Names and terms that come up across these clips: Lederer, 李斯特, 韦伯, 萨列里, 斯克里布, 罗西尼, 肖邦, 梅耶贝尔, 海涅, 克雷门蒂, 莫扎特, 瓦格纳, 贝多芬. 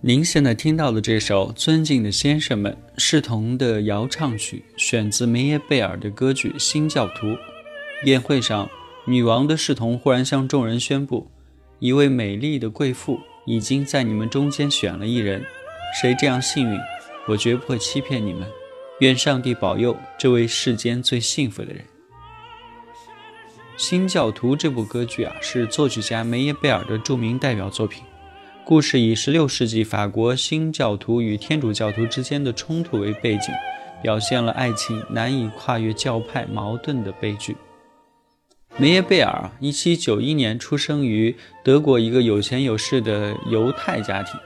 您现在听到的这首《尊敬的先生们》是童的摇唱曲，选自梅耶贝尔的歌剧《新教徒》。宴会上，女王的侍童忽然向众人宣布，一位美丽的贵妇已经在你们中间选了一人，谁这样幸运，我绝不会欺骗你们，愿上帝保佑这位世间最幸福的人。《新教徒》这部歌剧是作曲家梅耶贝尔的著名代表作品。故事以16世纪法国新教徒与天主教徒之间的冲突为背景，表现了爱情难以跨越教派矛盾的悲剧。梅耶贝尔1791年出生于德国一个有钱有势的犹太家庭，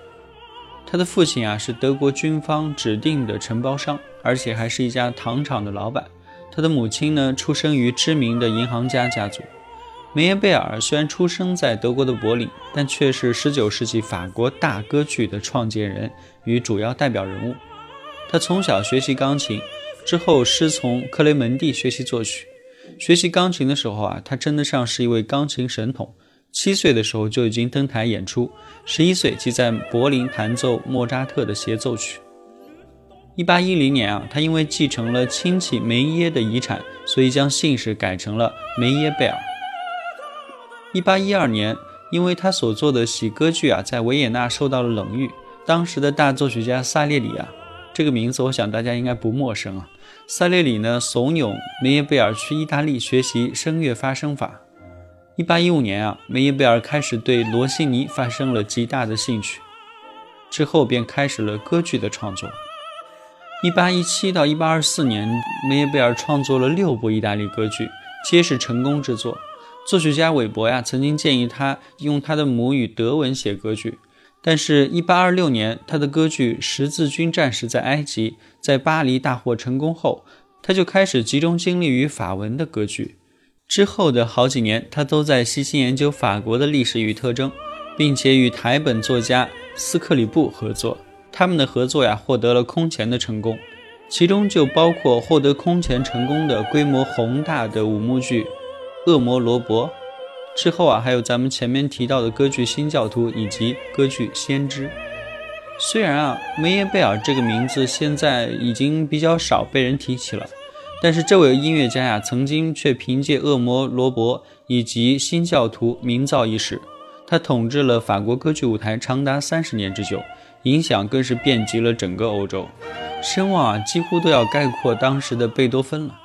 他的父亲是德国军方指定的承包商，而且还是一家糖厂的老板。他的母亲出生于知名的银行家家族。梅耶贝尔虽然出生在德国的柏林，但却是19世纪法国大歌剧的创建人与主要代表人物。他从小学习钢琴，之后师从克雷门蒂学习作曲。学习钢琴的时候他称得上是一位钢琴神童。7岁的时候就已经登台演出，11岁即在柏林弹奏莫扎特的协奏曲。1810年他因为继承了亲戚梅耶的遗产，所以将姓氏改成了梅耶贝尔。1812年，因为他所做的喜歌剧在维也纳受到了冷遇。当时的大作曲家萨列里这个名字我想大家应该不陌生萨列里怂恿梅耶贝尔去意大利学习声乐发声法。1815年梅耶贝尔开始对罗西尼发生了极大的兴趣，之后便开始了歌剧的创作。1817到1824年，梅耶贝尔创作了6部意大利歌剧，皆是成功之作。作曲家韦伯曾经建议他用他的母语德文写歌剧，但是1826年他的歌剧《十字军战士在埃及》在巴黎大获成功后，他就开始集中精力于法文的歌剧。之后的好几年，他都在悉心研究法国的历史与特征，并且与台本作家斯克里布合作。他们的合作获得了空前的成功，其中就包括获得空前成功的规模宏大的五幕剧恶魔罗伯，之后还有咱们前面提到的歌剧《新教徒》以及歌剧《先知》。虽然梅耶贝尔这个名字现在已经比较少被人提起了，但是这位音乐家曾经却凭借恶魔罗伯以及新教徒名噪一时。他统治了法国歌剧舞台长达30年之久，影响更是遍及了整个欧洲，声望几乎都要概括当时的贝多芬了。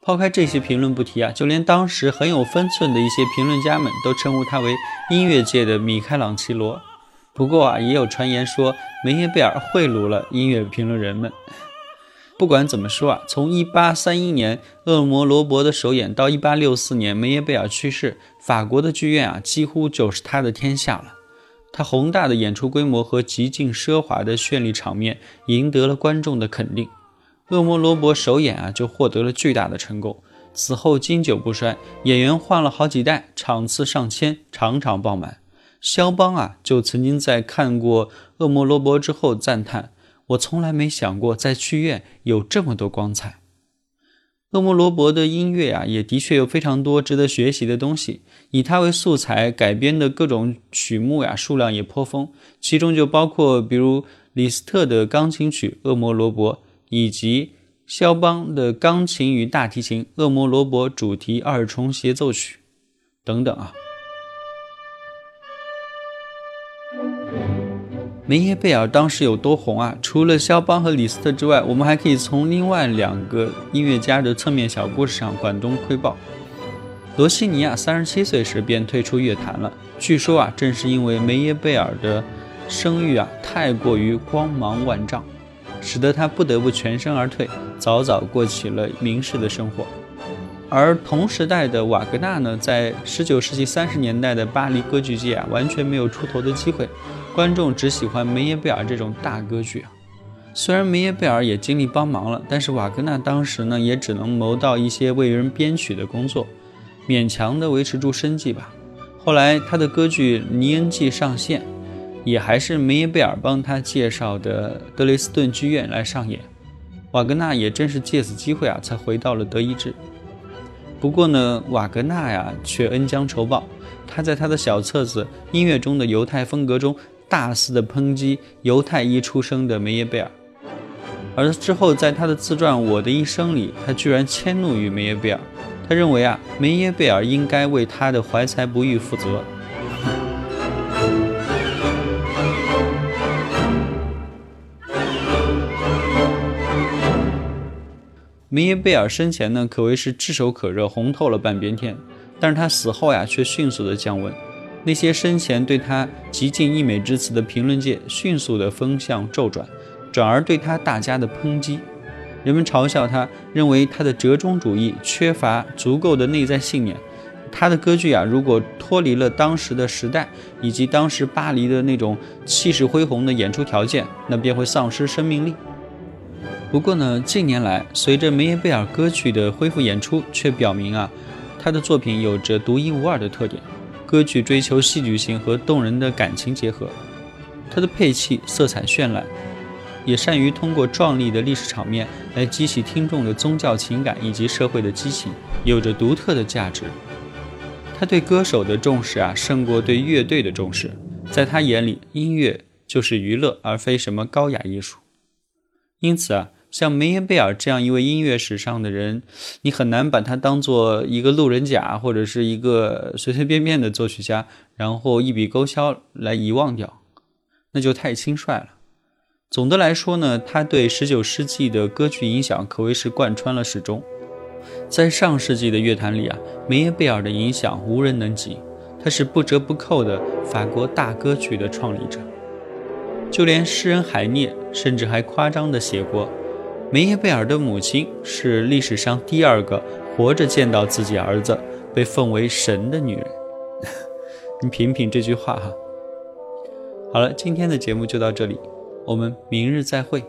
抛开这些评论不提就连当时很有分寸的一些评论家们都称呼他为音乐界的米开朗基罗。不过也有传言说梅耶贝尔贿赂了音乐评论人们。不管怎么说从1831年恶魔罗伯的首演到1864年梅耶贝尔去世，法国的剧院几乎就是他的天下了。他宏大的演出规模和极尽奢华的绚丽场面赢得了观众的肯定。恶魔罗伯首演就获得了巨大的成功，此后经久不衰，演员换了好几代，场次上千，场场爆满。肖邦就曾经在看过恶魔罗伯之后赞叹，我从来没想过在剧院有这么多光彩。恶魔罗伯的音乐也的确有非常多值得学习的东西，以它为素材改编的各种曲目数量也颇丰，其中就包括比如李斯特的钢琴曲《恶魔罗伯》以及肖邦的钢琴与大提琴《恶魔罗伯》主题二重协奏曲等等啊。梅耶贝尔当时有多红啊，除了肖邦和李斯特之外，我们还可以从另外2个音乐家的侧面小故事上管中窥豹。罗西尼啊37岁时便退出乐坛了，据说啊正是因为梅耶贝尔的声誉啊太过于光芒万丈，使得他不得不全身而退，早早过起了名士的生活。而同时代的瓦格纳呢，在19世纪30年代的巴黎歌剧界啊完全没有出头的机会，观众只喜欢梅耶贝尔这种大歌剧啊。虽然梅耶贝尔也尽力帮忙了，但是瓦格纳当时呢也只能谋到一些为人编曲的工作，勉强的维持住生计吧。后来他的歌剧《尼恩记》上线，也还是梅耶贝尔帮他介绍的德累斯顿剧院来上演，瓦格纳也正是借此机会啊才回到了德意志。不过呢，瓦格纳呀却恩将仇报，他在他的小册子《音乐中的犹太风格》中大肆的抨击犹太裔出生的梅耶贝尔，而之后在他的自传《我的一生》里，他居然迁怒于梅耶贝尔，他认为啊梅耶贝尔应该为他的怀才不遇负责。梅耶贝尔生前呢可谓是炙手可热，红透了半边天，但是他死后呀却迅速的降温，那些生前对他极尽溢美之词的评论界迅速的风向骤转，转而对他大加的抨击。人们嘲笑他，认为他的折中主义缺乏足够的内在信念，他的歌剧啊如果脱离了当时的时代以及当时巴黎的那种气势恢宏的演出条件，那便会丧失生命力。不过呢，近年来随着梅耶贝尔歌曲的恢复演出，却表明啊，他的作品有着独一无二的特点，歌曲追求戏剧性和动人的感情结合，他的配器色彩绚烂，也善于通过壮丽的历史场面来激起听众的宗教情感以及社会的激情，有着独特的价值。他对歌手的重视啊，胜过对乐队的重视，在他眼里，音乐就是娱乐，而非什么高雅艺术。因此啊，像梅耶贝尔这样一位音乐史上的人，你很难把他当做一个路人甲或者是一个随随便便的作曲家，然后一笔勾销来遗忘掉，那就太轻率了。总的来说呢，他对19世纪的歌剧影响可谓是贯穿了始终。在上世纪的乐坛里啊，梅耶贝尔的影响无人能及，他是不折不扣的法国大歌剧的创立者。就连诗人海涅甚至还夸张地写过，梅耶贝尔的母亲是历史上第2个活着见到自己儿子被奉为神的女人。你品品这句话哈。好了，今天的节目就到这里，我们明日再会。